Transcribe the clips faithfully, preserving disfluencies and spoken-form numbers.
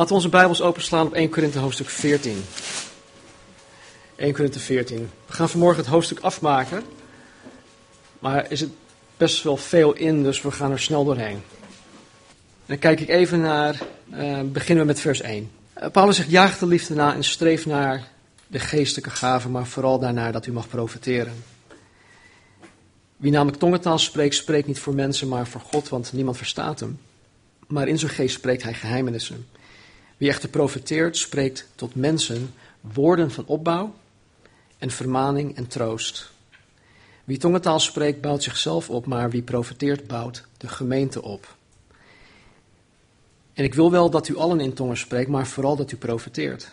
Laten we onze Bijbels openslaan op Eerste Korinthe hoofdstuk veertien. Eerste Korinthe veertien. We gaan vanmorgen het hoofdstuk afmaken. Maar er zit best wel veel in, dus we gaan er snel doorheen. En dan kijk ik even naar, uh, beginnen we met vers één. Uh, Paulus zegt, jaag de liefde na en streef naar de geestelijke gaven, maar vooral daarnaar dat u mag profiteren. Wie namelijk tongentaal spreekt, spreekt niet voor mensen, maar voor God, want niemand verstaat hem. Maar in zijn geest spreekt hij geheimenissen. Wie echter profiteert, spreekt tot mensen woorden van opbouw en vermaning en troost. Wie tongentaal spreekt, bouwt zichzelf op, maar wie profiteert, bouwt de gemeente op. En ik wil wel dat u allen in tongen spreekt, maar vooral dat u profiteert.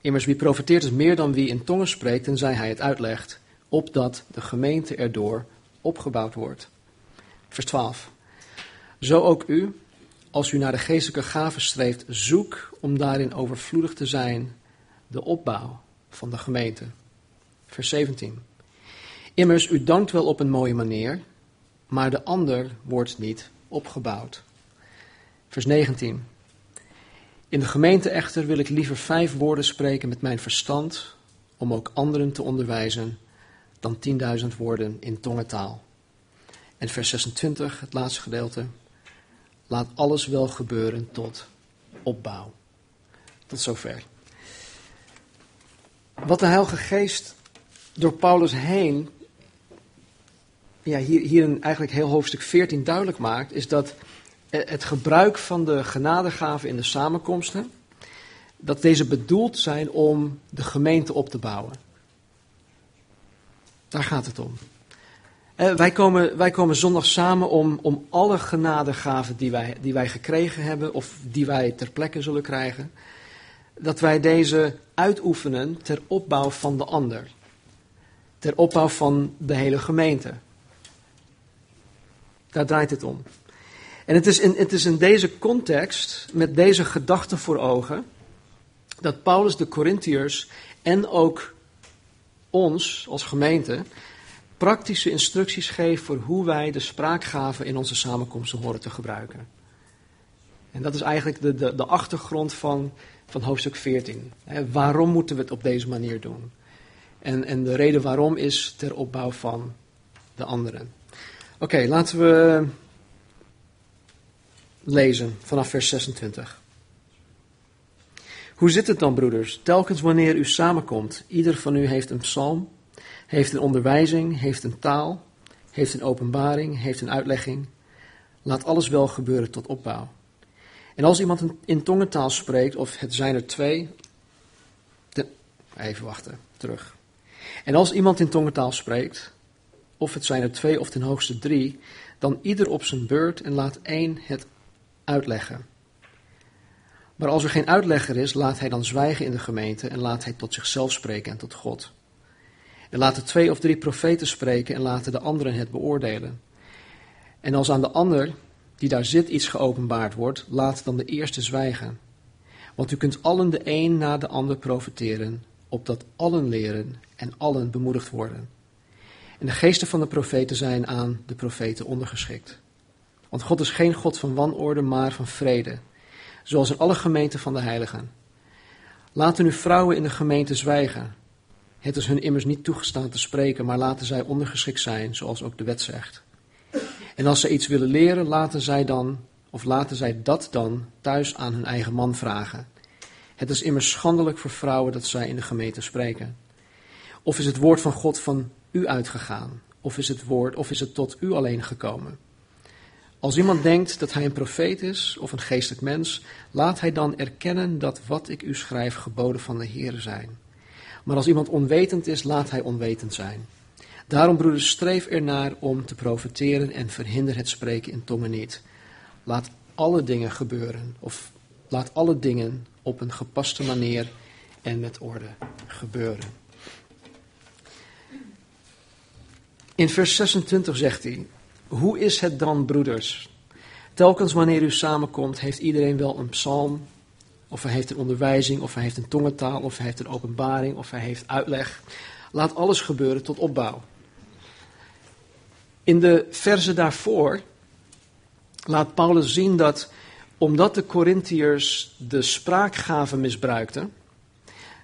Immers, wie profiteert is meer dan wie in tongen spreekt, tenzij hij het uitlegt, opdat de gemeente erdoor opgebouwd wordt. Vers twaalf. Zo ook u, als u naar de geestelijke gaven streeft, zoek om daarin overvloedig te zijn de opbouw van de gemeente. Vers zeventien. Immers, u dankt wel op een mooie manier, maar de ander wordt niet opgebouwd. Vers negentien. In de gemeente echter wil ik liever vijf woorden spreken met mijn verstand, om ook anderen te onderwijzen, dan tienduizend woorden in tongentaal. En vers zesentwintig, het laatste gedeelte. Laat alles wel gebeuren tot opbouw. Tot zover. Wat de Heilige Geest door Paulus heen, ja, hier, hier in eigenlijk heel hoofdstuk veertien duidelijk maakt, is dat het gebruik van de genadegaven in de samenkomsten, dat deze bedoeld zijn om de gemeente op te bouwen. Daar gaat het om. Eh, wij, komen, wij komen zondag samen om, om alle genadegaven die wij, die wij gekregen hebben, of die wij ter plekke zullen krijgen, dat wij deze uitoefenen ter opbouw van de ander. Ter opbouw van de hele gemeente. Daar draait het om. En het is in, het is in deze context, met deze gedachten voor ogen, dat Paulus de Korinthiërs en ook ons als gemeente praktische instructies geeft voor hoe wij de spraakgaven in onze samenkomsten horen te gebruiken. En dat is eigenlijk de, de, de achtergrond van, van hoofdstuk veertien. He, waarom moeten we het op deze manier doen? En, en de reden waarom is ter opbouw van de anderen. Oké, okay, laten we lezen vanaf vers zesentwintig. Hoe zit het dan, broeders? Telkens wanneer u samenkomt, ieder van u heeft een psalm, heeft een onderwijzing, heeft een taal, heeft een openbaring, heeft een uitlegging. Laat alles wel gebeuren tot opbouw. En als iemand in tongentaal spreekt, of het zijn er twee... Te, even wachten, terug. En als iemand in tongentaal spreekt, of het zijn er twee of ten hoogste drie, dan ieder op zijn beurt en laat één het uitleggen. Maar als er geen uitlegger is, laat hij dan zwijgen in de gemeente en laat hij tot zichzelf spreken en tot God. En laten twee of drie profeten spreken en laten de anderen het beoordelen. En als aan de ander, die daar zit, iets geopenbaard wordt, laat dan de eerste zwijgen. Want u kunt allen de een na de ander profeteren, opdat allen leren en allen bemoedigd worden. En de geesten van de profeten zijn aan de profeten ondergeschikt. Want God is geen God van wanorde, maar van vrede, zoals in alle gemeenten van de heiligen. Laten nu vrouwen in de gemeente zwijgen. Het is hun immers niet toegestaan te spreken, maar laten zij ondergeschikt zijn, zoals ook de wet zegt. En als zij iets willen leren, laten zij dan, of laten zij dat dan, thuis aan hun eigen man vragen. Het is immers schandelijk voor vrouwen dat zij in de gemeente spreken. Of is het woord van God van u uitgegaan? Of is het woord, of is het tot u alleen gekomen? Als iemand denkt dat hij een profeet is of een geestelijk mens, laat hij dan erkennen dat wat ik u schrijf geboden van de Heere zijn. Maar als iemand onwetend is, laat hij onwetend zijn. Daarom, broeders, streef ernaar om te profiteren en verhinder het spreken in tongen niet. Laat alle dingen gebeuren, of laat alle dingen op een gepaste manier en met orde gebeuren. In vers zesentwintig zegt hij, hoe is het dan, broeders? Telkens wanneer u samenkomt, heeft iedereen wel een psalm, of hij heeft een onderwijzing, of hij heeft een tongentaal, of hij heeft een openbaring, of hij heeft uitleg. Laat alles gebeuren tot opbouw. In de verzen daarvoor laat Paulus zien dat Omdat de Korinthiërs de spraakgave misbruikten,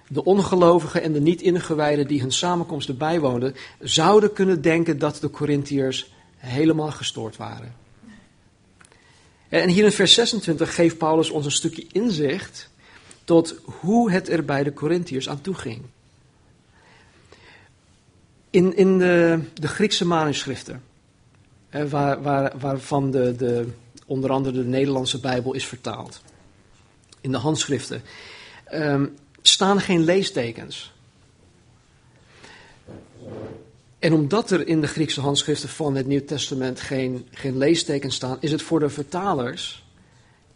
de ongelovigen en de niet-ingewijden die hun samenkomsten bijwoonden, zouden kunnen denken dat de Korinthiërs helemaal gestoord waren. En hier in vers zesentwintig geeft Paulus ons een stukje inzicht tot hoe het er bij de Korinthiërs aan toe ging. In, in de, de Griekse manuscripten, waar, waar, waarvan de, de, onder andere de Nederlandse Bijbel is vertaald, in de handschriften, um, staan geen leestekens. En omdat er in de Griekse handschriften van het Nieuw Testament geen, geen leestekens staan, is het voor de vertalers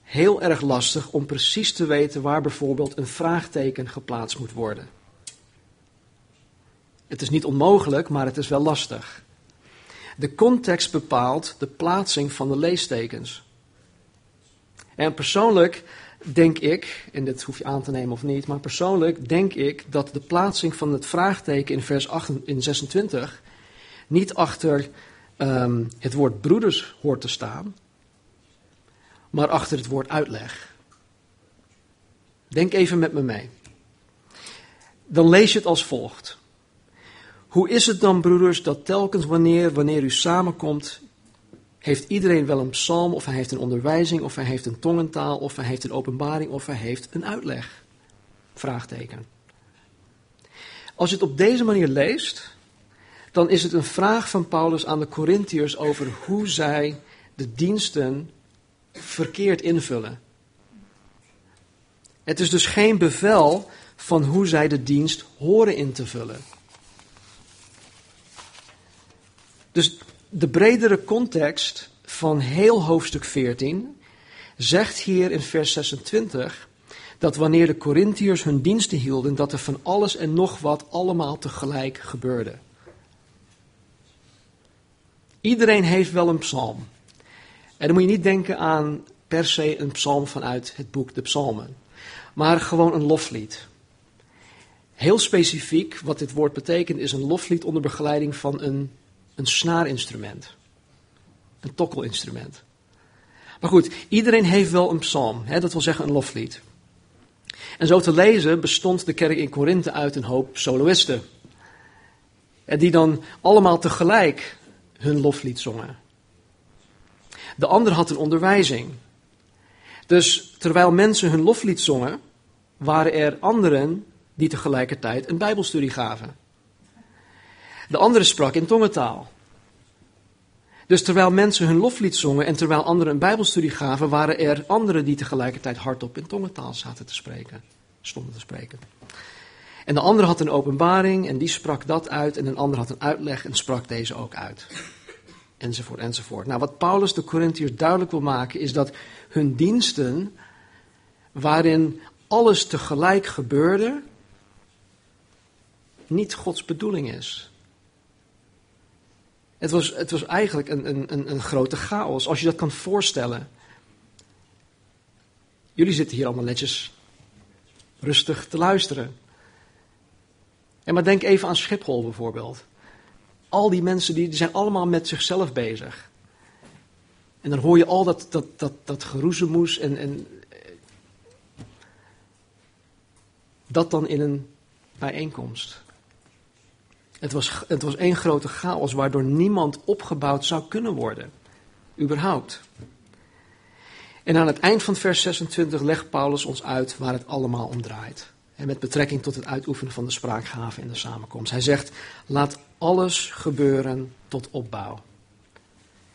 heel erg lastig om precies te weten waar bijvoorbeeld een vraagteken geplaatst moet worden. Het is niet onmogelijk, maar het is wel lastig. De context bepaalt de plaatsing van de leestekens. En persoonlijk denk ik, en dit hoef je aan te nemen of niet, maar persoonlijk denk ik dat de plaatsing van het vraagteken in vers acht, in zesentwintig niet achter um, het woord broeders hoort te staan, maar achter het woord uitleg. Denk even met me mee. Dan lees je het als volgt. Hoe is het dan, broeders, dat telkens wanneer, wanneer u samenkomt, heeft iedereen wel een psalm, of hij heeft een onderwijzing, of hij heeft een tongentaal, of hij heeft een openbaring, of hij heeft een uitleg? Vraagteken. Als je het op deze manier leest, dan is het een vraag van Paulus aan de Korinthiërs over hoe zij de diensten verkeerd invullen. Het is dus geen bevel van hoe zij de dienst horen in te vullen. Dus de bredere context van heel hoofdstuk veertien zegt hier in vers zesentwintig dat wanneer de Korinthiërs hun diensten hielden, dat er van alles en nog wat allemaal tegelijk gebeurde. Iedereen heeft wel een psalm. En dan moet je niet denken aan per se een psalm vanuit het boek de Psalmen, maar gewoon een loflied. Heel specifiek wat dit woord betekent is een loflied onder begeleiding van een Een snaarinstrument. Een tokkelinstrument. Maar goed, iedereen heeft wel een psalm. Hè? Dat wil zeggen een loflied. En zo te lezen bestond de kerk in Korinthe uit een hoop soloïsten. Die dan allemaal tegelijk hun loflied zongen. De ander had een onderwijzing. Dus terwijl mensen hun loflied zongen, waren er anderen die tegelijkertijd een Bijbelstudie gaven. De andere sprak in tongentaal. Dus terwijl mensen hun loflied zongen en terwijl anderen een Bijbelstudie gaven, waren er anderen die tegelijkertijd hardop in tongentaal zaten te spreken, stonden te spreken. En de andere had een openbaring en die sprak dat uit en een ander had een uitleg en sprak deze ook uit. Enzovoort, enzovoort. Nou, wat Paulus de Korinthiërs duidelijk wil maken is dat hun diensten, waarin alles tegelijk gebeurde, niet Gods bedoeling is. Het was, het was eigenlijk een, een, een grote chaos, als je dat kan voorstellen. Jullie zitten hier allemaal netjes rustig te luisteren. En maar denk even aan Schiphol bijvoorbeeld. Al die mensen die, die zijn allemaal met zichzelf bezig. En dan hoor je al dat, dat, dat, dat geroezemoes en, en dat dan in een bijeenkomst. Het was, het was één grote chaos waardoor niemand opgebouwd zou kunnen worden. Überhaupt. En aan het eind van vers zesentwintig legt Paulus ons uit waar het allemaal om draait. En met betrekking tot het uitoefenen van de spraakgave in de samenkomst. Hij zegt, laat alles gebeuren tot opbouw.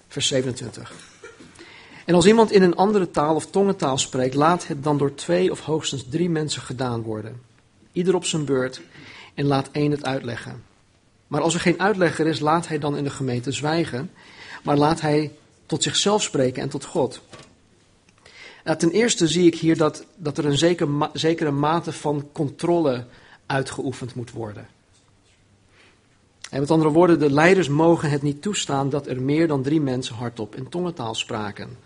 Vers zevenentwintig. En als iemand in een andere taal of tongentaal spreekt, laat het dan door twee of hoogstens drie mensen gedaan worden. Ieder op zijn beurt en laat één het uitleggen. Maar als er geen uitlegger is, laat hij dan in de gemeente zwijgen, maar laat hij tot zichzelf spreken en tot God. Nou, ten eerste zie ik hier dat, dat er een zeker ma- zekere mate van controle uitgeoefend moet worden. En met andere woorden, de leiders mogen het niet toestaan dat er meer dan drie mensen hardop in tongentaal spraken.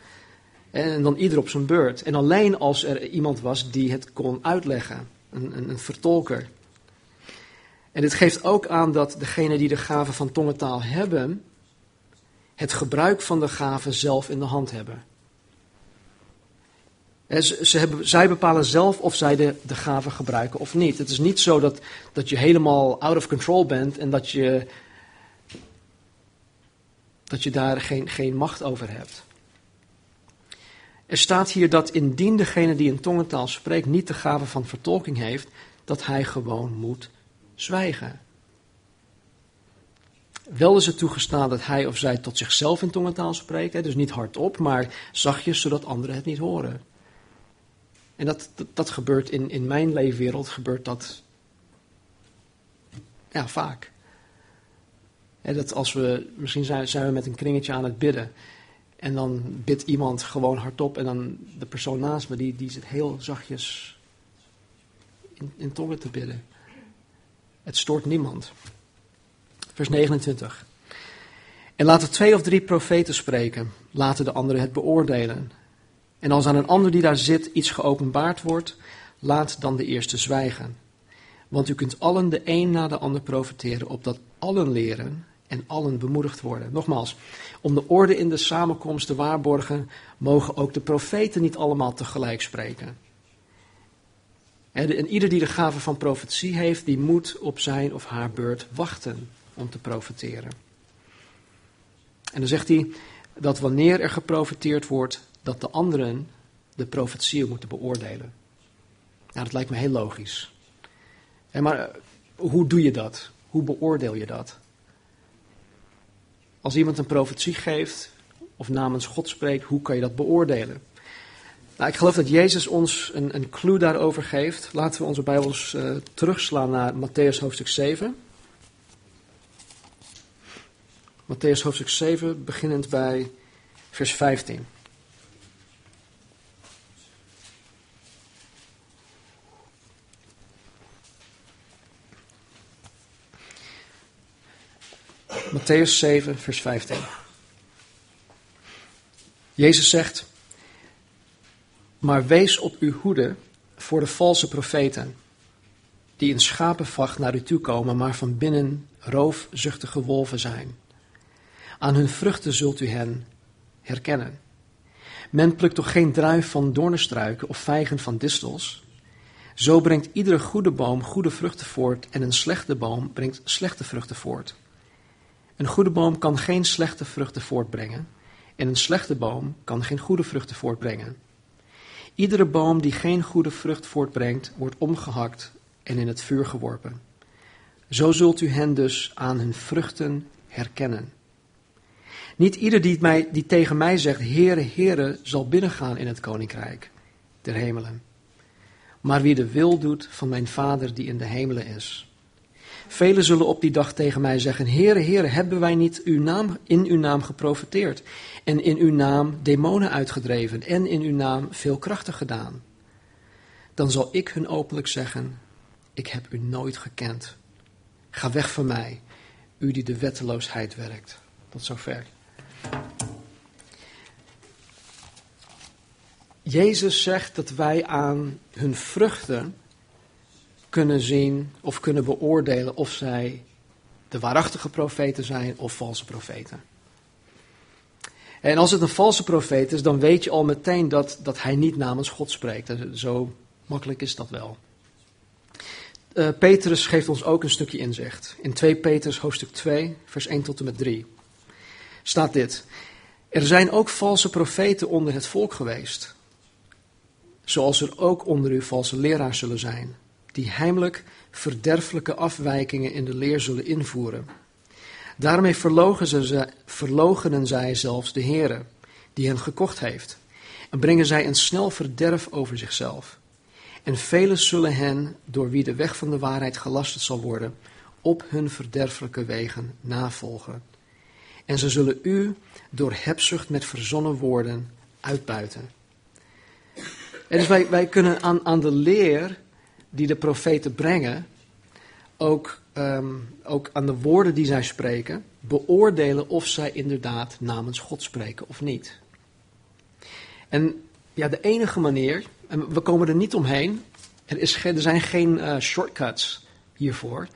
En dan ieder op zijn beurt. En alleen als er iemand was die het kon uitleggen, een, een, een vertolker. En dit geeft ook aan dat degenen die de gave van tongentaal hebben, het gebruik van de gave zelf in de hand hebben. Ze, ze hebben, zij bepalen zelf of zij de, de gaven gebruiken of niet. Het is niet zo dat, dat je helemaal out of control bent en dat je, dat je daar geen, geen macht over hebt. Er staat hier dat indien degene die in tongentaal spreekt niet de gave van vertolking heeft, dat hij gewoon moet zwijgen. Wel is het toegestaan dat hij of zij tot zichzelf in tongentaal spreekt, hè, dus niet hardop, maar zachtjes, zodat anderen het niet horen. En dat, dat, dat gebeurt in, in mijn leefwereld, gebeurt dat ja, vaak. Hè, dat als we, misschien zijn, zijn we met een kringetje aan het bidden. En dan bidt iemand gewoon hardop en dan de persoon naast me, die, die zit heel zachtjes in, in tongen te bidden. Het stoort niemand. Vers negenentwintig. En laten twee of drie profeten spreken, laten de anderen het beoordelen. En als aan een ander die daar zit iets geopenbaard wordt, laat dan de eerste zwijgen. Want u kunt allen de een na de ander profeteren, opdat allen leren en allen bemoedigd worden. Nogmaals, om de orde in de samenkomst te waarborgen, mogen ook de profeten niet allemaal tegelijk spreken. En ieder die de gave van profetie heeft, die moet op zijn of haar beurt wachten om te profeteren. En dan zegt hij dat wanneer er geprofeteerd wordt, dat de anderen de profetie moeten beoordelen. Nou, dat lijkt me heel logisch. En maar hoe doe je dat? Hoe beoordeel je dat? Als iemand een profetie geeft of namens God spreekt, hoe kan je dat beoordelen? Nou, ik geloof dat Jezus ons een, een clue daarover geeft. Laten we onze Bijbels uh, terugslaan naar Mattheüs hoofdstuk zeven. Mattheüs hoofdstuk zeven, beginnend bij vers vijftien. Mattheüs zeven, vers vijftien. Jezus zegt: maar wees op uw hoede voor de valse profeten, die in schapenvacht naar u toe komen, maar van binnen roofzuchtige wolven zijn. Aan hun vruchten zult u hen herkennen. Men plukt toch geen druif van doornenstruiken of vijgen van distels? Zo brengt iedere goede boom goede vruchten voort en een slechte boom brengt slechte vruchten voort. Een goede boom kan geen slechte vruchten voortbrengen en een slechte boom kan geen goede vruchten voortbrengen. Iedere boom die geen goede vrucht voortbrengt, wordt omgehakt en in het vuur geworpen. Zo zult u hen dus aan hun vruchten herkennen. Niet ieder die, mij, die tegen mij zegt, Heere, Heere, zal binnengaan in het koninkrijk der hemelen. Maar wie de wil doet van mijn Vader die in de hemelen is. Velen zullen op die dag tegen mij zeggen, Heere, Heere, hebben wij niet uw naam, in uw naam geprofeteerd en in uw naam demonen uitgedreven en in uw naam veel krachten gedaan? Dan zal ik hun openlijk zeggen, ik heb u nooit gekend. Ga weg van mij, u die de wetteloosheid werkt. Tot zover. Jezus zegt dat wij aan hun vruchten kunnen zien of kunnen beoordelen of zij de waarachtige profeten zijn of valse profeten. En als het een valse profeet is, dan weet je al meteen dat, dat hij niet namens God spreekt. Zo makkelijk is dat wel. Uh, Petrus geeft ons ook een stukje inzicht. In twee Petrus hoofdstuk twee, vers één tot en met drie staat dit. Er zijn ook valse profeten onder het volk geweest, zoals er ook onder u valse leraars zullen zijn, die heimelijk verderfelijke afwijkingen in de leer zullen invoeren. Daarmee verloochenen zij zelfs de Heere, die hen gekocht heeft, en brengen zij een snel verderf over zichzelf. En velen zullen hen, door wie de weg van de waarheid gelasterd zal worden, op hun verderfelijke wegen navolgen. En ze zullen u door hebzucht met verzonnen woorden uitbuiten. En dus wij, wij kunnen aan, aan de leer die de profeten brengen, ook, um, ook aan de woorden die zij spreken, beoordelen of zij inderdaad namens God spreken of niet. En ja, de enige manier, en we komen er niet omheen, er, is, er zijn geen uh, shortcuts hiervoor.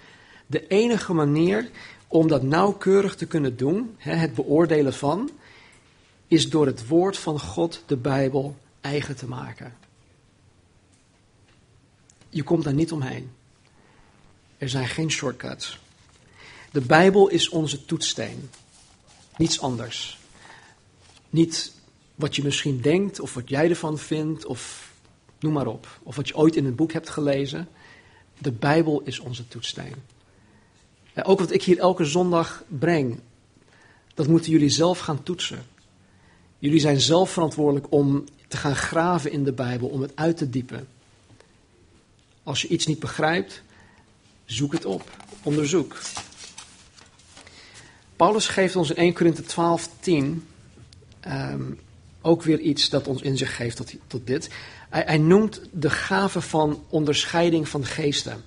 De enige manier om dat nauwkeurig te kunnen doen, hè, het beoordelen van, is door het woord van God, de Bijbel, eigen te maken. Je komt daar niet omheen. Er zijn geen shortcuts. De Bijbel is onze toetssteen. Niets anders. Niet wat je misschien denkt of wat jij ervan vindt of noem maar op. Of wat je ooit in een boek hebt gelezen. De Bijbel is onze toetssteen. Ook wat ik hier elke zondag breng, dat moeten jullie zelf gaan toetsen. Jullie zijn zelf verantwoordelijk om te gaan graven in de Bijbel, om het uit te diepen. Als je iets niet begrijpt, zoek het op, onderzoek. Paulus geeft ons in Eerste Korinthe twaalf tien um, ook weer iets dat ons inzicht geeft tot, tot dit. Hij, hij noemt de gave van onderscheiding van geesten.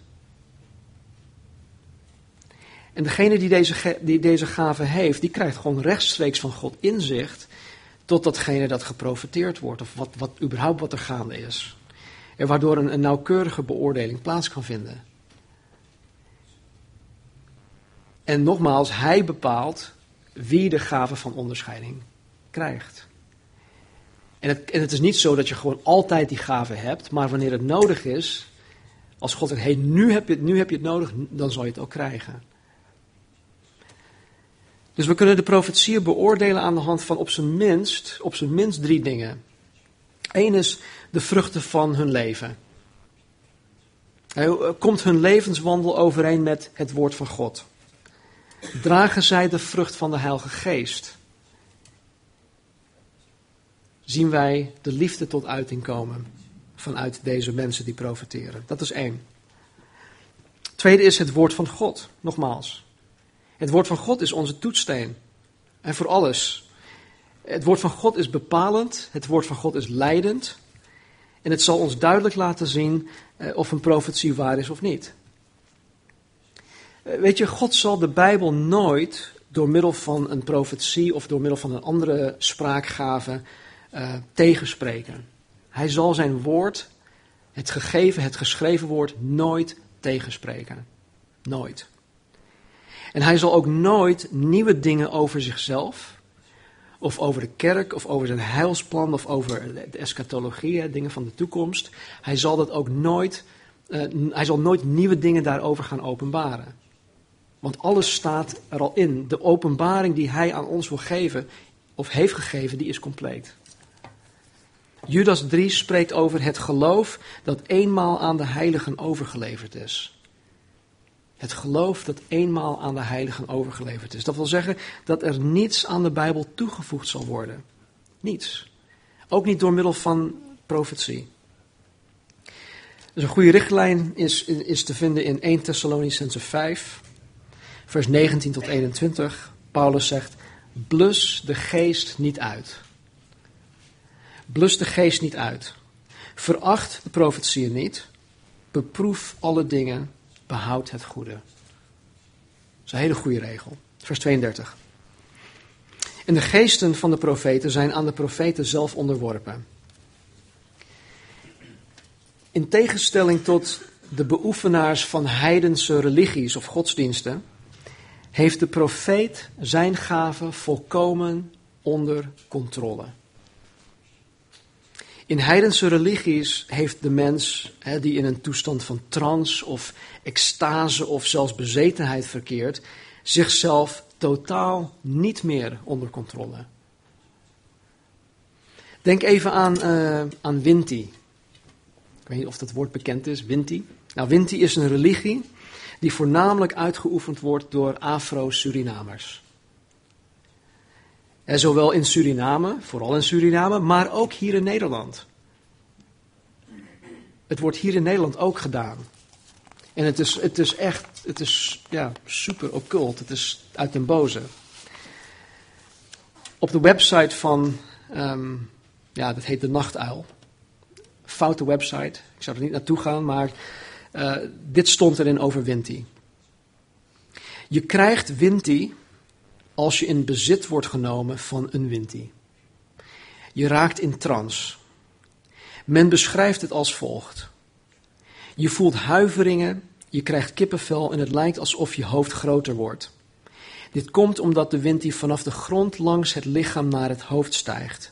En degene die deze, die deze gave heeft, die krijgt gewoon rechtstreeks van God inzicht tot datgene dat geprofiteerd wordt, of wat, wat überhaupt wat er gaande is. En waardoor een, een nauwkeurige beoordeling plaats kan vinden. En nogmaals, hij bepaalt wie de gave van onderscheiding krijgt. En het, en het is niet zo dat je gewoon altijd die gave hebt, maar wanneer het nodig is, als God zegt, hey, nu heb je het, nu heb je het nodig, dan zal je het ook krijgen. Dus we kunnen de profetieën beoordelen aan de hand van op zijn minst, op zijn minst drie dingen. Eén is de vruchten van hun leven. Komt hun levenswandel overeen met het woord van God? Dragen zij de vrucht van de Heilige Geest? Zien wij de liefde tot uiting komen vanuit deze mensen die profeteren? Dat is één. Tweede is het woord van God, nogmaals. Het woord van God is onze toetssteen. En voor alles. Het woord van God is bepalend. Het woord van God is leidend. En het zal ons duidelijk laten zien of een profetie waar is of niet. Weet je, God zal de Bijbel nooit door middel van een profetie of door middel van een andere spraakgave uh, tegenspreken. Hij zal zijn woord, het gegeven, het geschreven woord, nooit tegenspreken. Nooit. En hij zal ook nooit nieuwe dingen over zichzelf, of over de kerk, of over zijn heilsplan, of over de eschatologie, dingen van de toekomst. Hij zal dat ook nooit, uh, hij zal nooit nieuwe dingen daarover gaan openbaren. Want alles staat er al in. De openbaring die hij aan ons wil geven, of heeft gegeven, die is compleet. Judas drie spreekt over het geloof dat eenmaal aan de heiligen overgeleverd is. Het geloof dat eenmaal aan de heiligen overgeleverd is. Dat wil zeggen dat er niets aan de Bijbel toegevoegd zal worden. Niets. Ook niet door middel van profetie. Dus een goede richtlijn is, is te vinden in Eerste Thessalonicenzen vijf, vers negentien tot eenentwintig. Paulus zegt, blus de geest niet uit. Blus de geest niet uit. Veracht de profetieën niet. Beproef alle dingen. Behoud het goede. Dat is een hele goede regel. Vers tweeëndertig. En de geesten van de profeten zijn aan de profeten zelf onderworpen. In tegenstelling tot de beoefenaars van heidense religies of godsdiensten, heeft de profeet zijn gaven volkomen onder controle. In heidense religies heeft de mens, hè, die in een toestand van trance of extase of zelfs bezetenheid verkeert, zichzelf totaal niet meer onder controle. Denk even aan, uh, aan Winti. Ik weet niet of dat woord bekend is, Winti. Nou, Winti is een religie die voornamelijk uitgeoefend wordt door Afro-Surinamers. En zowel in Suriname, vooral in Suriname, maar ook hier in Nederland. Het wordt hier in Nederland ook gedaan. En het is, het is echt, het is ja, super occult, het is uit den boze. Op de website van, um, ja, dat heet De Nachtuil. Foute website, ik zou er niet naartoe gaan, maar uh, dit stond erin over Winti. Je krijgt Winti als je in bezit wordt genomen van een Winti. Je raakt in trance. Men beschrijft het als volgt. Je voelt huiveringen, je krijgt kippenvel en het lijkt alsof je hoofd groter wordt. Dit komt omdat de Winti vanaf de grond langs het lichaam naar het hoofd stijgt.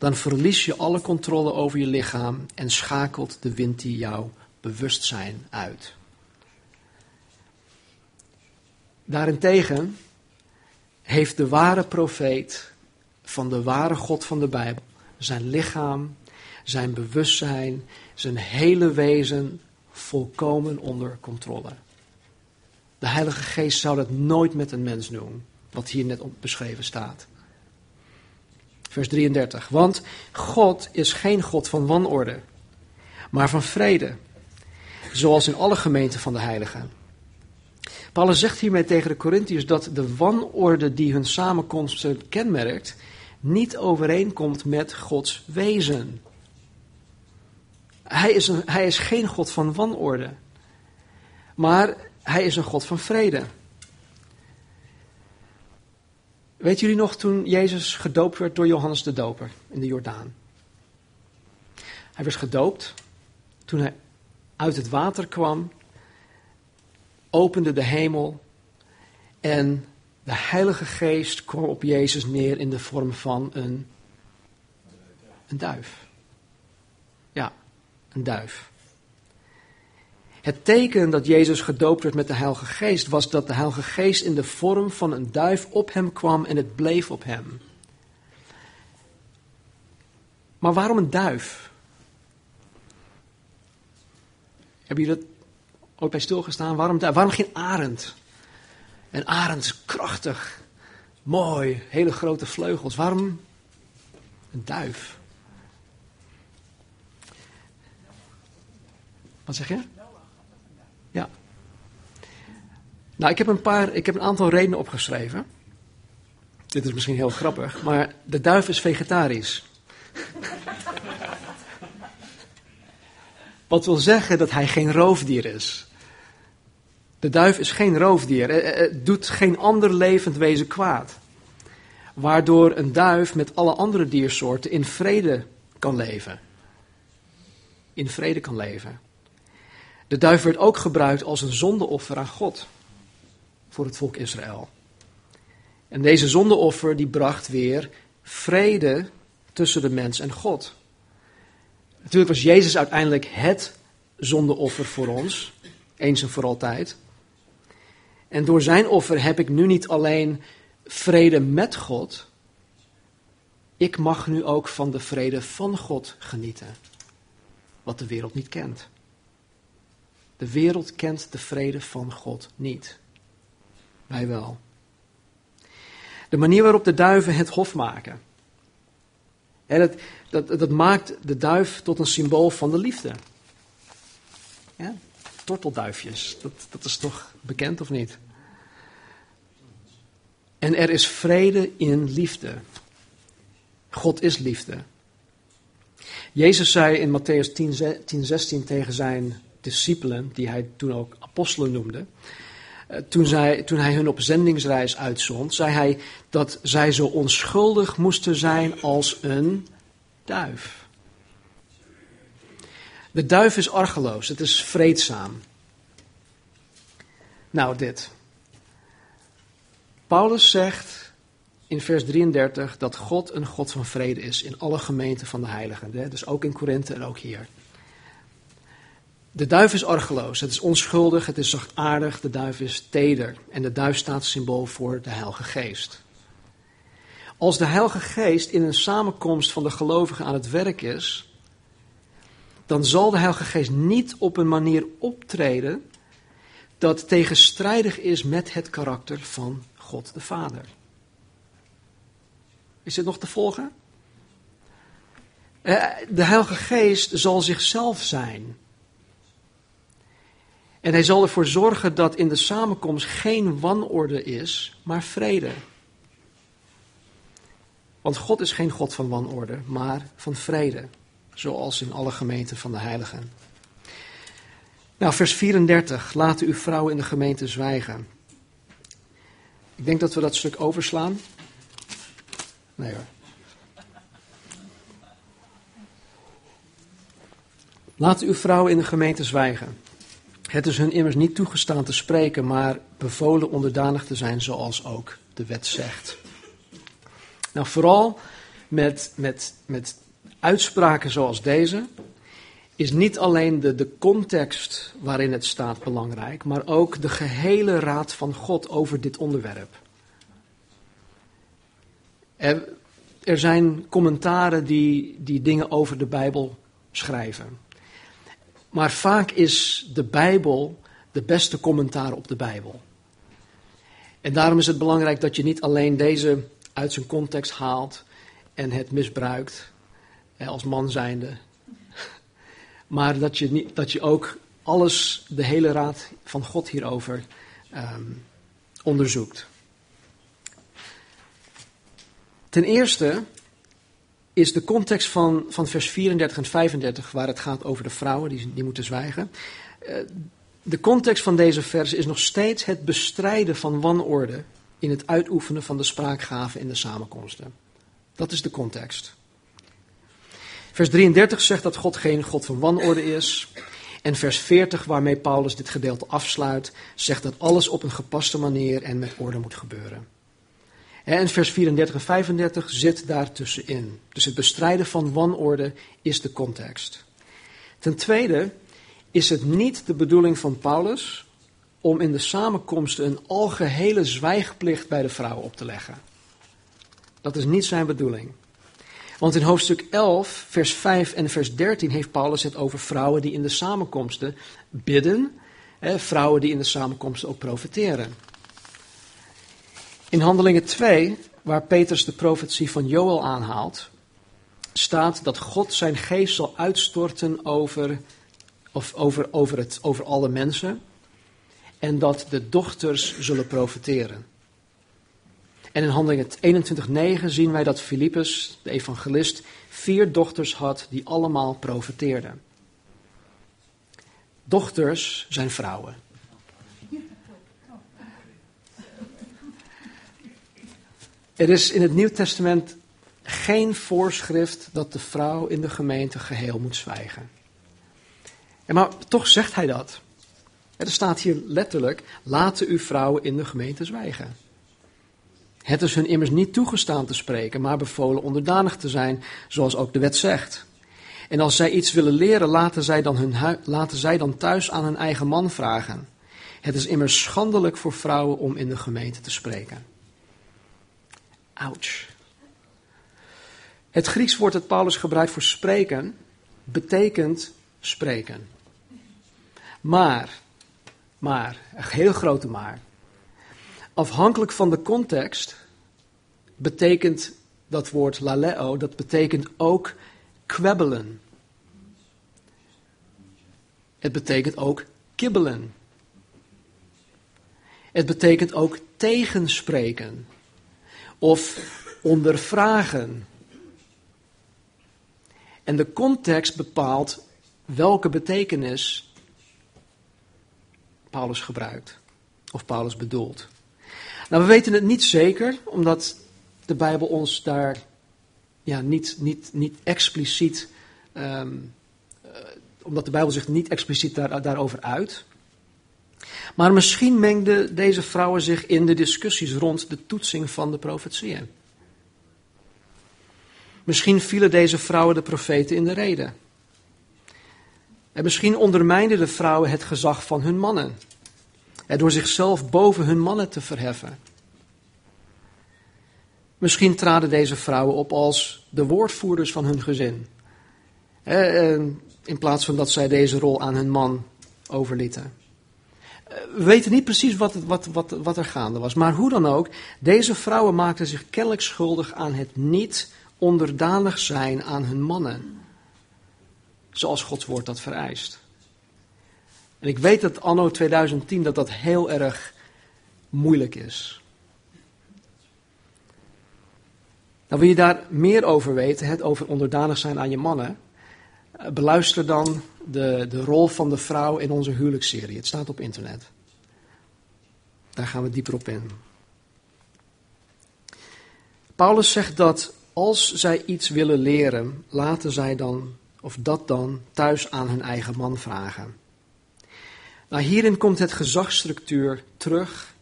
dan verlies je alle controle over je lichaam en schakelt de Winti jouw bewustzijn uit. Daarentegen heeft de ware profeet van de ware God van de Bijbel zijn lichaam, zijn bewustzijn, zijn hele wezen volkomen onder controle. De Heilige Geest zou dat nooit met een mens doen, wat hier net op beschreven staat. Vers drieëndertig. Want God is geen God van wanorde, maar van vrede, zoals in alle gemeenten van de heiligen. Paulus zegt hiermee tegen de Korinthiërs dat de wanorde die hun samenkomsten kenmerkt, niet overeenkomt met Gods wezen. Hij is, een, hij is geen God van wanorde, maar hij is een God van vrede. Weet jullie nog toen Jezus gedoopt werd door Johannes de Doper in de Jordaan? Hij werd gedoopt. Toen hij uit het water kwam, opende de hemel en de Heilige Geest kwam op Jezus neer in de vorm van een, een duif. Ja, een duif. Het teken dat Jezus gedoopt werd met de Heilige Geest was dat de Heilige Geest in de vorm van een duif op hem kwam en het bleef op hem. Maar waarom een duif? Hebben jullie dat ook bij stilgestaan? Waarom, waarom geen arend? Een arend is krachtig, mooi, hele grote vleugels. Waarom een duif? Wat zeg je? Ja. Nou, ik heb een paar, ik heb een aantal redenen opgeschreven. Dit is misschien heel grappig, maar de duif is vegetarisch. Wat wil zeggen dat hij geen roofdier is. De duif is geen roofdier. Het doet geen ander levend wezen kwaad. Waardoor een duif met alle andere diersoorten in vrede kan leven. In vrede kan leven. De duif werd ook gebruikt als een zondeoffer aan God. Voor het volk Israël. En deze zondeoffer die bracht weer vrede tussen de mens en God. Natuurlijk was Jezus uiteindelijk het zondeoffer voor ons, eens en voor altijd. En door zijn offer heb ik nu niet alleen vrede met God, ik mag nu ook van de vrede van God genieten, wat de wereld niet kent. De wereld kent de vrede van God niet. Wij wel. De manier waarop de duiven het hof maken. En dat, dat, dat maakt de duif tot een symbool van de liefde. Ja, tortelduifjes, dat, dat is toch bekend of niet? En er is vrede in liefde. God is liefde. Jezus zei in Mattheüs tien zestien tegen zijn discipelen, die hij toen ook apostelen noemde, toen, zij, toen hij hun op zendingsreis uitzond, zei hij dat zij zo onschuldig moesten zijn als een duif. De duif is argeloos, het is vreedzaam. Nou, dit. Paulus zegt in vers drieëndertig dat God een God van vrede is in alle gemeenten van de heiligen. Dus ook in Korinthe en ook hier. De duif is argeloos, het is onschuldig, het is zachtaardig, de duif is teder. En de duif staat symbool voor de Heilige Geest. Als de Heilige Geest in een samenkomst van de gelovigen aan het werk is, dan zal de Heilige Geest niet op een manier optreden dat tegenstrijdig is met het karakter van God de Vader. Is dit nog te volgen? De Heilige Geest zal zichzelf zijn. En hij zal ervoor zorgen dat in de samenkomst geen wanorde is, maar vrede. Want God is geen God van wanorde, maar van vrede. Zoals in alle gemeenten van de heiligen. Nou, vers vierendertig. Laten uw vrouwen in de gemeente zwijgen. Ik denk dat we dat stuk overslaan. Nee hoor. Laten uw vrouwen in de gemeente zwijgen. Het is hun immers niet toegestaan te spreken, maar bevolen onderdanig te zijn zoals ook de wet zegt. Nou, vooral met, met, met uitspraken zoals deze, is niet alleen de, de context waarin het staat belangrijk, maar ook de gehele raad van God over dit onderwerp. Er, er zijn commentaren die, die dingen over de Bijbel schrijven. Maar vaak is de Bijbel de beste commentaar op de Bijbel. En daarom is het belangrijk dat je niet alleen deze uit zijn context haalt en het misbruikt, als man zijnde. Maar dat je, niet, dat je ook alles, de hele raad van God hierover um, onderzoekt. Ten eerste is de context van, van vers vierendertig en vijfendertig, waar het gaat over de vrouwen, die, die moeten zwijgen. Uh, de context van deze vers is nog steeds het bestrijden van wanorde in het uitoefenen van de spraakgaven in de samenkomsten. Dat is de context. Vers drieëndertig zegt dat God geen God van wanorde is. En vers veertig, waarmee Paulus dit gedeelte afsluit, zegt dat alles op een gepaste manier en met orde moet gebeuren. En vers vierendertig en vijfendertig zit daartussenin. Dus het bestrijden van wanorde is de context. Ten tweede is het niet de bedoeling van Paulus om in de samenkomsten een algehele zwijgplicht bij de vrouwen op te leggen. Dat is niet zijn bedoeling. Want in hoofdstuk elf, vers vijf en vers dertien heeft Paulus het over vrouwen die in de samenkomsten bidden. Hè, vrouwen die in de samenkomsten ook profeteren. In Handelingen twee, waar Petrus de profetie van Joël aanhaalt, staat dat God zijn geest zal uitstorten over, of over, over, het, over alle mensen. En dat de dochters zullen profeteren. En in Handelingen eenentwintig negen zien wij dat Filippus, de evangelist, vier dochters had die allemaal profeteerden. Dochters zijn vrouwen. Er is in het Nieuw Testament geen voorschrift dat de vrouw in de gemeente geheel moet zwijgen. En maar toch zegt hij dat. Er staat hier letterlijk, laten uw vrouwen in de gemeente zwijgen. Het is hun immers niet toegestaan te spreken, maar bevolen onderdanig te zijn, zoals ook de wet zegt. En als zij iets willen leren, laten zij dan, hun hu- laten zij dan thuis aan hun eigen man vragen. Het is immers schandelijk voor vrouwen om in de gemeente te spreken. Ouch. Het Grieks woord dat Paulus gebruikt voor spreken, betekent spreken. Maar, maar, een heel grote maar. Afhankelijk van de context betekent dat woord laleo, dat betekent ook kwebbelen. Het betekent ook kibbelen. Het betekent ook tegenspreken of ondervragen. En de context bepaalt welke betekenis Paulus gebruikt of Paulus bedoelt. Nou, we weten het niet zeker, omdat de Bijbel ons daar ja, niet, niet, niet expliciet, um, uh, omdat de Bijbel zich niet expliciet daar, daarover uit. Maar misschien mengden deze vrouwen zich in de discussies rond de toetsing van de profetieën. Misschien vielen deze vrouwen de profeten in de rede. En misschien ondermijnden de vrouwen het gezag van hun mannen. Door zichzelf boven hun mannen te verheffen. Misschien traden deze vrouwen op als de woordvoerders van hun gezin. In plaats van dat zij deze rol aan hun man overlieten. We weten niet precies wat, wat, wat, wat er gaande was. Maar hoe dan ook, deze vrouwen maakten zich kennelijk schuldig aan het niet onderdanig zijn aan hun mannen. Zoals Gods woord dat vereist. En ik weet dat anno tweeduizend tien dat dat heel erg moeilijk is. Nou, wil je daar meer over weten, het over onderdanig zijn aan je mannen, beluister dan de, de rol van de vrouw in onze huwelijksserie. Het staat op internet. Daar gaan we dieper op in. Paulus zegt dat als zij iets willen leren, laten zij dan, of dat dan, thuis aan hun eigen man vragen. Nou, hierin komt het gezagsstructuur terug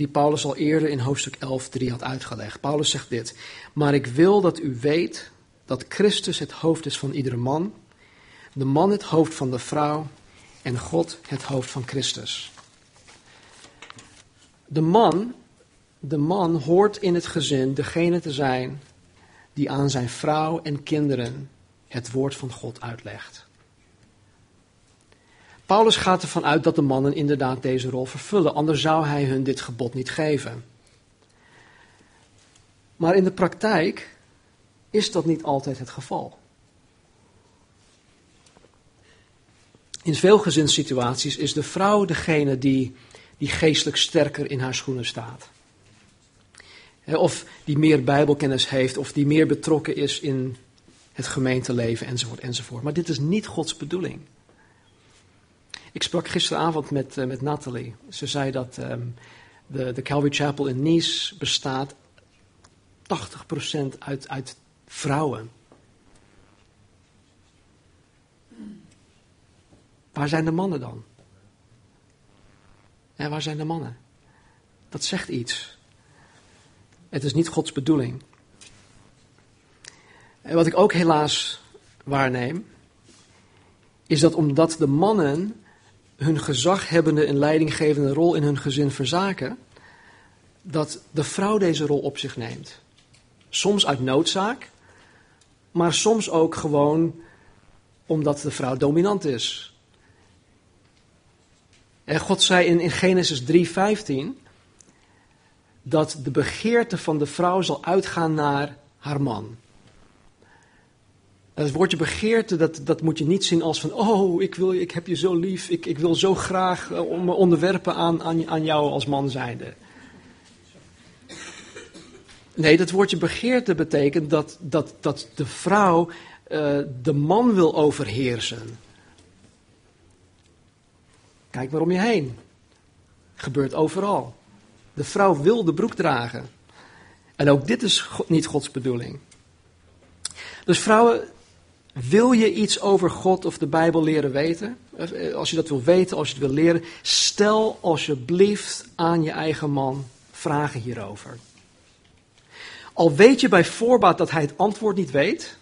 die Paulus al eerder in hoofdstuk elf, drie had uitgelegd. Paulus zegt dit: maar ik wil dat u weet dat Christus het hoofd is van iedere man, de man het hoofd van de vrouw en God het hoofd van Christus. De man, de man hoort in het gezin degene te zijn die aan zijn vrouw en kinderen het woord van God uitlegt. Paulus gaat ervan uit dat de mannen inderdaad deze rol vervullen, anders zou hij hun dit gebod niet geven. Maar in de praktijk is dat niet altijd het geval. In veel gezinssituaties is de vrouw degene die, die geestelijk sterker in haar schoenen staat. Of die meer Bijbelkennis heeft, of die meer betrokken is in het gemeenteleven, enzovoort, enzovoort. Maar dit is niet Gods bedoeling. Ik sprak gisteravond met, uh, met Natalie. Ze zei dat um, de, de Calvary Chapel in Nice bestaat tachtig procent uit, uit vrouwen. Waar zijn de mannen dan? Ja, waar zijn de mannen? Dat zegt iets. Het is niet Gods bedoeling. En wat ik ook helaas waarneem, is dat omdat de mannen hun gezaghebbende en leidinggevende rol in hun gezin verzaken, dat de vrouw deze rol op zich neemt. Soms uit noodzaak, maar soms ook gewoon omdat de vrouw dominant is. En God zei in, in Genesis drie vijftien dat de begeerte van de vrouw zal uitgaan naar haar man. Het woordje begeerte, dat, dat moet je niet zien als van, oh, ik, wil, ik heb je zo lief, ik, ik wil zo graag me onderwerpen aan, aan, aan jou als man zijnde. Nee, dat woordje begeerte betekent dat, dat, dat de vrouw uh, de man wil overheersen. Kijk maar om je heen. Gebeurt overal. De vrouw wil de broek dragen. En ook dit is God, niet Gods bedoeling. Dus vrouwen, wil je iets over God of de Bijbel leren weten? Als je dat wil weten, als je het wil leren, stel alsjeblieft aan je eigen man vragen hierover. Al weet je bij voorbaat dat hij het antwoord niet weet,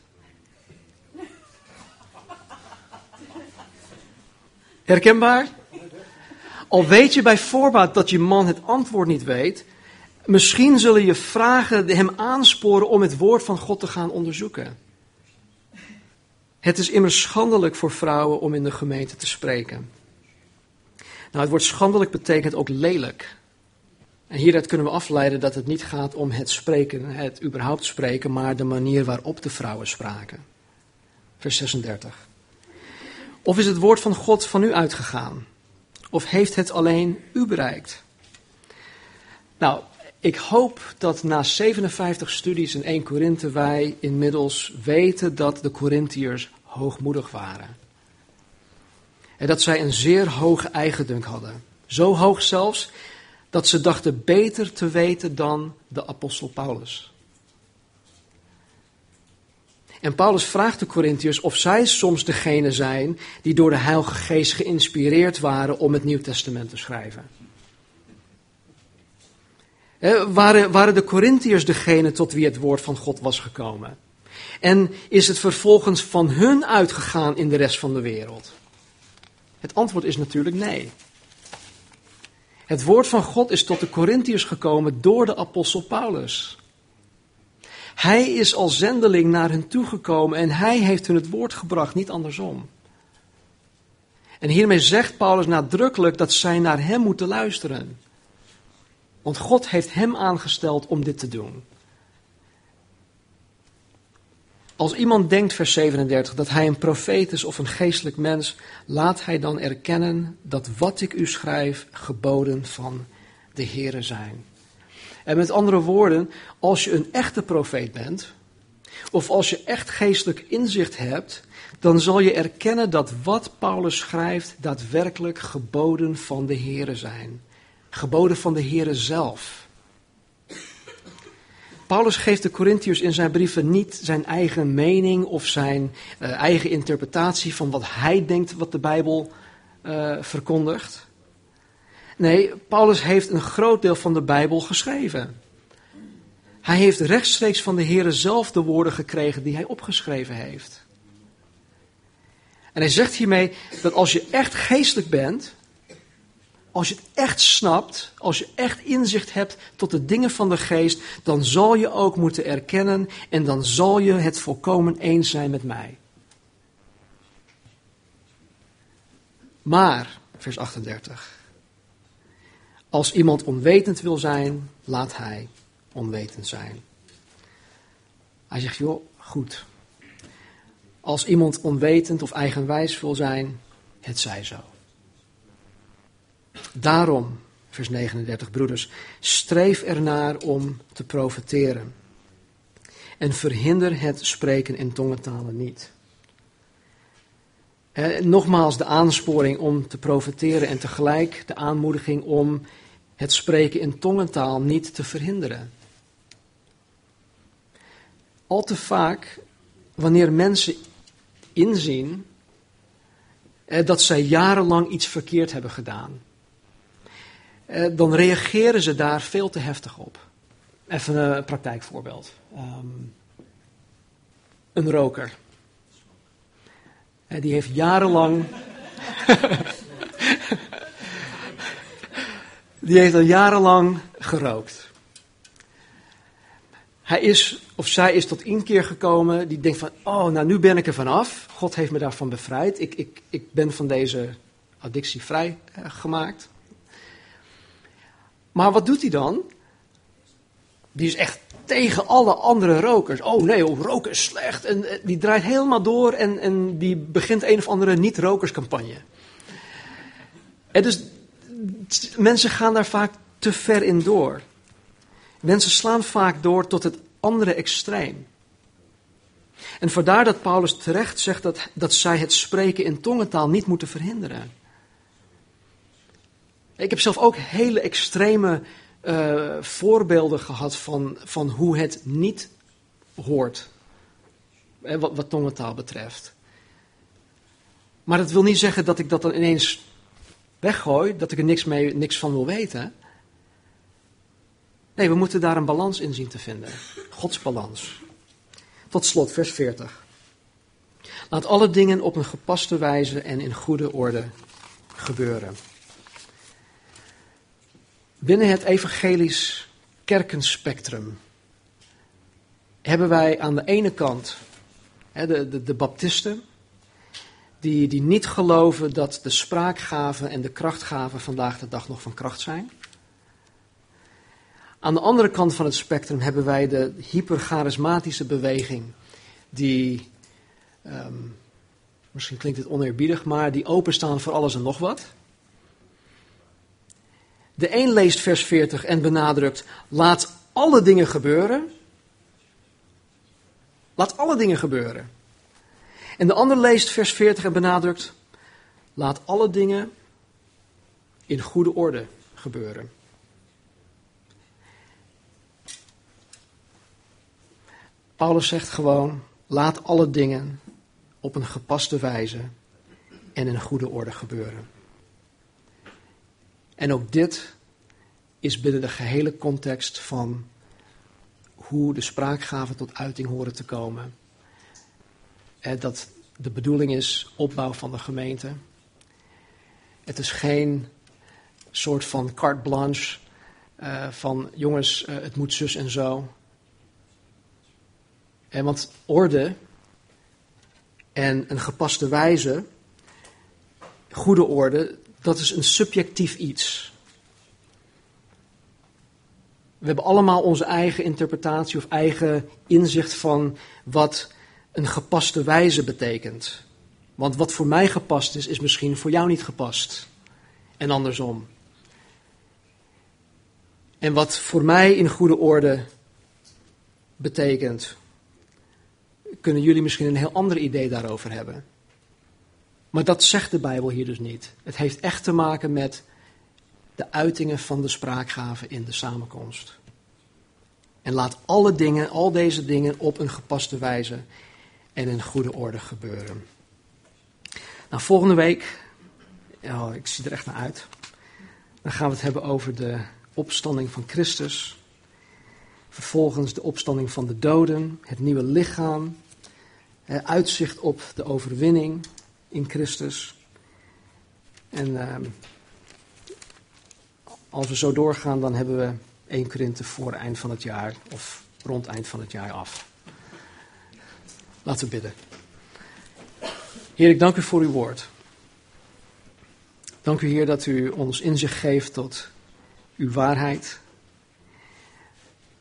herkenbaar? Al weet je bij voorbaat dat je man het antwoord niet weet, misschien zullen je vragen hem aansporen om het woord van God te gaan onderzoeken. Het is immers schandelijk voor vrouwen om in de gemeente te spreken. Nou, het woord schandelijk betekent ook lelijk. En hieruit kunnen we afleiden dat het niet gaat om het spreken, het überhaupt spreken, maar de manier waarop de vrouwen spraken. Vers zesendertig. Of is het woord van God van u uitgegaan? Of heeft het alleen u bereikt? Nou, ik hoop dat na zevenenvijftig studies in Eerste Korinthe wij inmiddels weten dat de Korinthiërs hoogmoedig waren. En dat zij een zeer hoge eigendunk hadden. Zo hoog zelfs dat ze dachten beter te weten dan de apostel Paulus. En Paulus vraagt de Korinthiërs of zij soms degene zijn die door de Heilige Geest geïnspireerd waren om het Nieuw Testament te schrijven. He, waren, waren de Korinthiërs degene tot wie het woord van God was gekomen? En is het vervolgens van hun uitgegaan in de rest van de wereld? Het antwoord is natuurlijk nee. Het woord van God is tot de Korinthiërs gekomen door de apostel Paulus. Hij is als zendeling naar hen toegekomen en hij heeft hun het woord gebracht, niet andersom. En hiermee zegt Paulus nadrukkelijk dat zij naar hem moeten luisteren. Want God heeft hem aangesteld om dit te doen. Als iemand denkt, vers zevenendertig, dat hij een profeet is of een geestelijk mens, laat hij dan erkennen dat wat ik u schrijf geboden van de Heere zijn. En met andere woorden, als je een echte profeet bent, of als je echt geestelijk inzicht hebt, dan zal je erkennen dat wat Paulus schrijft daadwerkelijk geboden van de Heere zijn. Geboden van de Heere zelf. Paulus geeft de Korinthiërs in zijn brieven niet zijn eigen mening of zijn uh, eigen interpretatie van wat hij denkt wat de Bijbel uh, verkondigt. Nee, Paulus heeft een groot deel van de Bijbel geschreven. Hij heeft rechtstreeks van de Heere zelf de woorden gekregen die hij opgeschreven heeft. En hij zegt hiermee dat als je echt geestelijk bent, als je het echt snapt, als je echt inzicht hebt tot de dingen van de geest, dan zal je ook moeten erkennen en dan zal je het volkomen eens zijn met mij. Maar, vers achtendertig, als iemand onwetend wil zijn, laat hij onwetend zijn. Hij zegt, joh, goed. Als iemand onwetend of eigenwijs wil zijn, het zij zo. Daarom, vers negenendertig, broeders, streef ernaar om te profeteren. En verhinder het spreken in tongentalen niet. Eh, nogmaals de aansporing om te profeteren en tegelijk de aanmoediging om het spreken in tongentaal niet te verhinderen. Al te vaak, wanneer mensen inzien eh, dat zij jarenlang iets verkeerd hebben gedaan, eh, dan reageren ze daar veel te heftig op. Even een praktijkvoorbeeld. Um, een roker. Eh, die heeft jarenlang... die heeft al jarenlang gerookt. Hij is, of zij is tot inkeer gekomen, die denkt van, oh, nou nu ben ik er vanaf. God heeft me daarvan bevrijd. Ik, ik, ik ben van deze addictie vrij eh, gemaakt. Maar wat doet hij dan? Die is echt tegen alle andere rokers. Oh nee, oh, roken is slecht. En eh, die draait helemaal door en, en die begint een of andere niet-rokerscampagne. En dus mensen gaan daar vaak te ver in door. Mensen slaan vaak door tot het andere extreem. En vandaar dat Paulus terecht zegt dat, dat zij het spreken in tongentaal niet moeten verhinderen. Ik heb zelf ook hele extreme uh, voorbeelden gehad van, van hoe het niet hoort. Wat, wat tongentaal betreft. Maar dat wil niet zeggen dat ik dat dan ineens weggooi, dat ik er niks, mee, niks van wil weten. Nee, we moeten daar een balans in zien te vinden. Gods balans. Tot slot, vers veertig. Laat alle dingen op een gepaste wijze en in goede orde gebeuren. Binnen het evangelisch kerkenspectrum hebben wij aan de ene kant hè, de, de, de baptisten, die, die niet geloven dat de spraakgaven en de krachtgaven vandaag de dag nog van kracht zijn. Aan de andere kant van het spectrum hebben wij de hypercharismatische beweging, die, um, misschien klinkt het oneerbiedig, maar die openstaan voor alles en nog wat. De een leest vers veertig en benadrukt, laat alle dingen gebeuren. Laat alle dingen gebeuren. En de ander leest vers veertig en benadrukt, laat alle dingen in goede orde gebeuren. Paulus zegt gewoon, laat alle dingen op een gepaste wijze en in goede orde gebeuren. En ook dit is binnen de gehele context van hoe de spraakgaven tot uiting horen te komen. Dat de bedoeling is opbouw van de gemeente. Het is geen soort van carte blanche van jongens, het moet zus en zo. En want orde en een gepaste wijze, goede orde, dat is een subjectief iets. We hebben allemaal onze eigen interpretatie of eigen inzicht van wat een gepaste wijze betekent. Want wat voor mij gepast is, is misschien voor jou niet gepast. En andersom. En wat voor mij in goede orde betekent, kunnen jullie misschien een heel ander idee daarover hebben. Maar dat zegt de Bijbel hier dus niet. Het heeft echt te maken met de uitingen van de spraakgaven in de samenkomst. En laat alle dingen, al deze dingen op een gepaste wijze en in goede orde gebeuren. Nou, volgende week, oh, ik zie er echt naar uit, Dan gaan we het hebben over de opstanding van Christus. Vervolgens de opstanding van de doden, het nieuwe lichaam, uitzicht op de overwinning in Christus. En uh, als we zo doorgaan, dan hebben we Eerste Korinthe voor eind van het jaar of rond eind van het jaar af. Laten we bidden. Heer, ik dank u voor uw woord. Dank u, Heer, dat u ons inzicht geeft tot uw waarheid.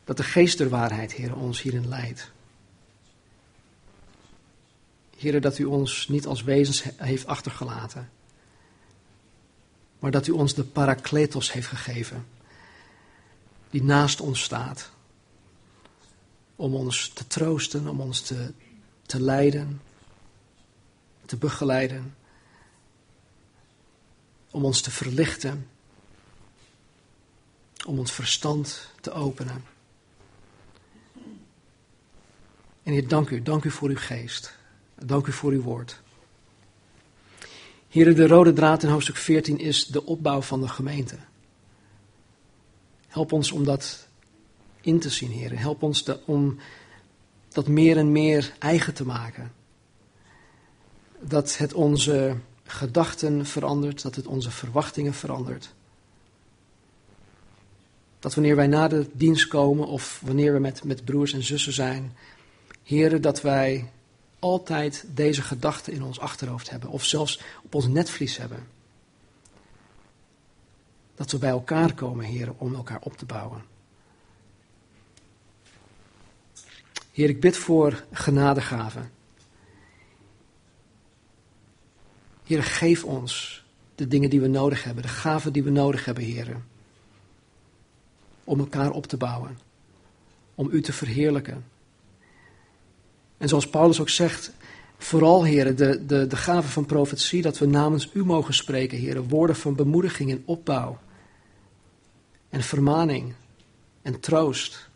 Dat de geest der waarheid, Heer, ons hierin leidt. Heer, dat u ons niet als wezens heeft achtergelaten. Maar dat u ons de Parakletos heeft gegeven. Die naast ons staat. Om ons te troosten, om ons te, te leiden. Te begeleiden. Om ons te verlichten. Om ons verstand te openen. En Heer, dank u. Dank u voor uw geest. Dank u voor uw woord. Heer, de rode draad in hoofdstuk veertien is de opbouw van de gemeente. Help ons om dat in te zien, Heer. Help ons de, om dat meer en meer eigen te maken. Dat het onze gedachten verandert, dat het onze verwachtingen verandert. Dat wanneer wij na de dienst komen of wanneer we met, met broers en zussen zijn, Heer, dat wij altijd deze gedachten in ons achterhoofd hebben, of zelfs op ons netvlies hebben. Dat we bij elkaar komen, Heer, om elkaar op te bouwen. Heer, ik bid voor genadegaven. Heer, geef ons de dingen die we nodig hebben, de gaven die we nodig hebben, Heer, om elkaar op te bouwen, om u te verheerlijken. En zoals Paulus ook zegt, vooral, Heer, de, de, de gave van profetie, dat we namens u mogen spreken, Heer, woorden van bemoediging en opbouw en vermaning en troost.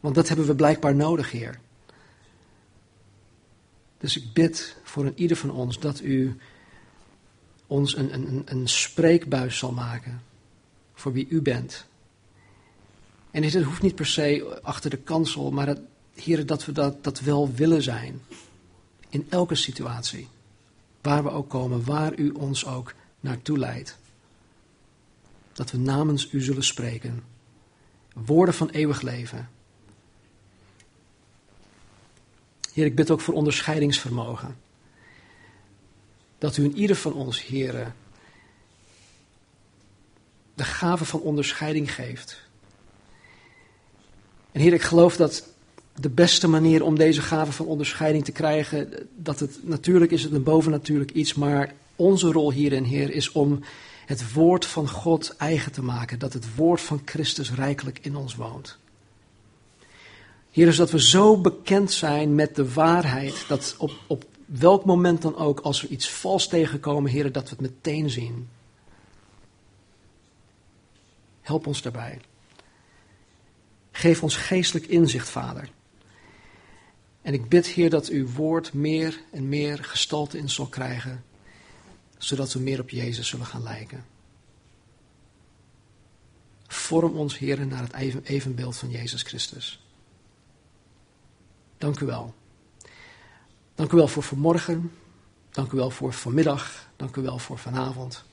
Want dat hebben we blijkbaar nodig, Heer. Dus ik bid voor een ieder van ons dat u ons een, een, een spreekbuis zal maken voor wie u bent. En dit hoeft niet per se achter de kansel, maar het... Heer, dat we dat, dat wel willen zijn. In elke situatie. Waar we ook komen, waar u ons ook naartoe leidt. Dat we namens u zullen spreken. Woorden van eeuwig leven. Heer, ik bid ook voor onderscheidingsvermogen. Dat u in ieder van ons, Heer, de gave van onderscheiding geeft. En Heer, ik geloof dat de beste manier om deze gave van onderscheiding te krijgen, dat het natuurlijk is het een bovennatuurlijk iets, maar onze rol hierin, Heer, is om het woord van God eigen te maken, dat het woord van Christus rijkelijk in ons woont. Heer, dus dat we zo bekend zijn met de waarheid, dat op, op welk moment dan ook, als we iets vals tegenkomen, Heer, dat we het meteen zien. Help ons daarbij. Geef ons geestelijk inzicht, Vader. En ik bid, Heer, dat uw woord meer en meer gestalte in zal krijgen, zodat we meer op Jezus zullen gaan lijken. Vorm ons, Heer, naar het evenbeeld van Jezus Christus. Dank u wel. Dank u wel voor vanmorgen. Dank u wel voor vanmiddag. Dank u wel voor vanavond.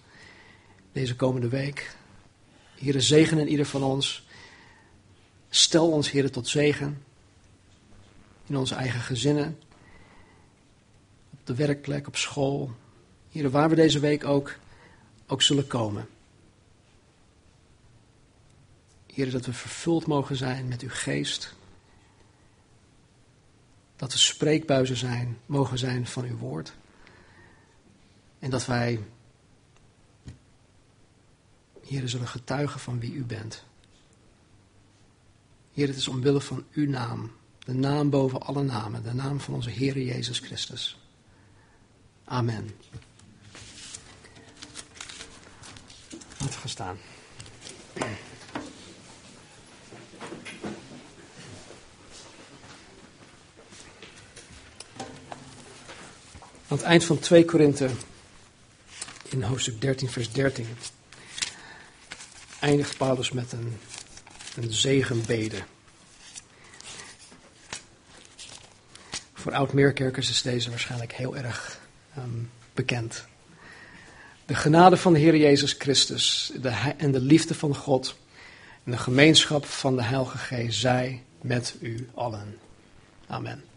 Deze komende week. Heer, zegen in ieder van ons. Stel ons, Heer, tot zegen. In onze eigen gezinnen, op de werkplek, op school, hier waar we deze week ook, ook zullen komen. Heer, dat we vervuld mogen zijn met uw geest, dat we spreekbuizen zijn, mogen zijn van uw woord en dat wij, Heer, zullen getuigen van wie u bent. Heer, het is omwille van uw naam. De naam boven alle namen, de naam van onze Heere Jezus Christus. Amen. Laten we gaan staan. Aan het eind van Tweede Korinthe, in hoofdstuk dertien, vers dertien. eindigt Paulus met een, een zegenbede. Voor oud-meerkerkers is deze waarschijnlijk heel erg um, bekend. De genade van de Heer Jezus Christus de he- en de liefde van God en de gemeenschap van de Heilige Geest zij met u allen. Amen.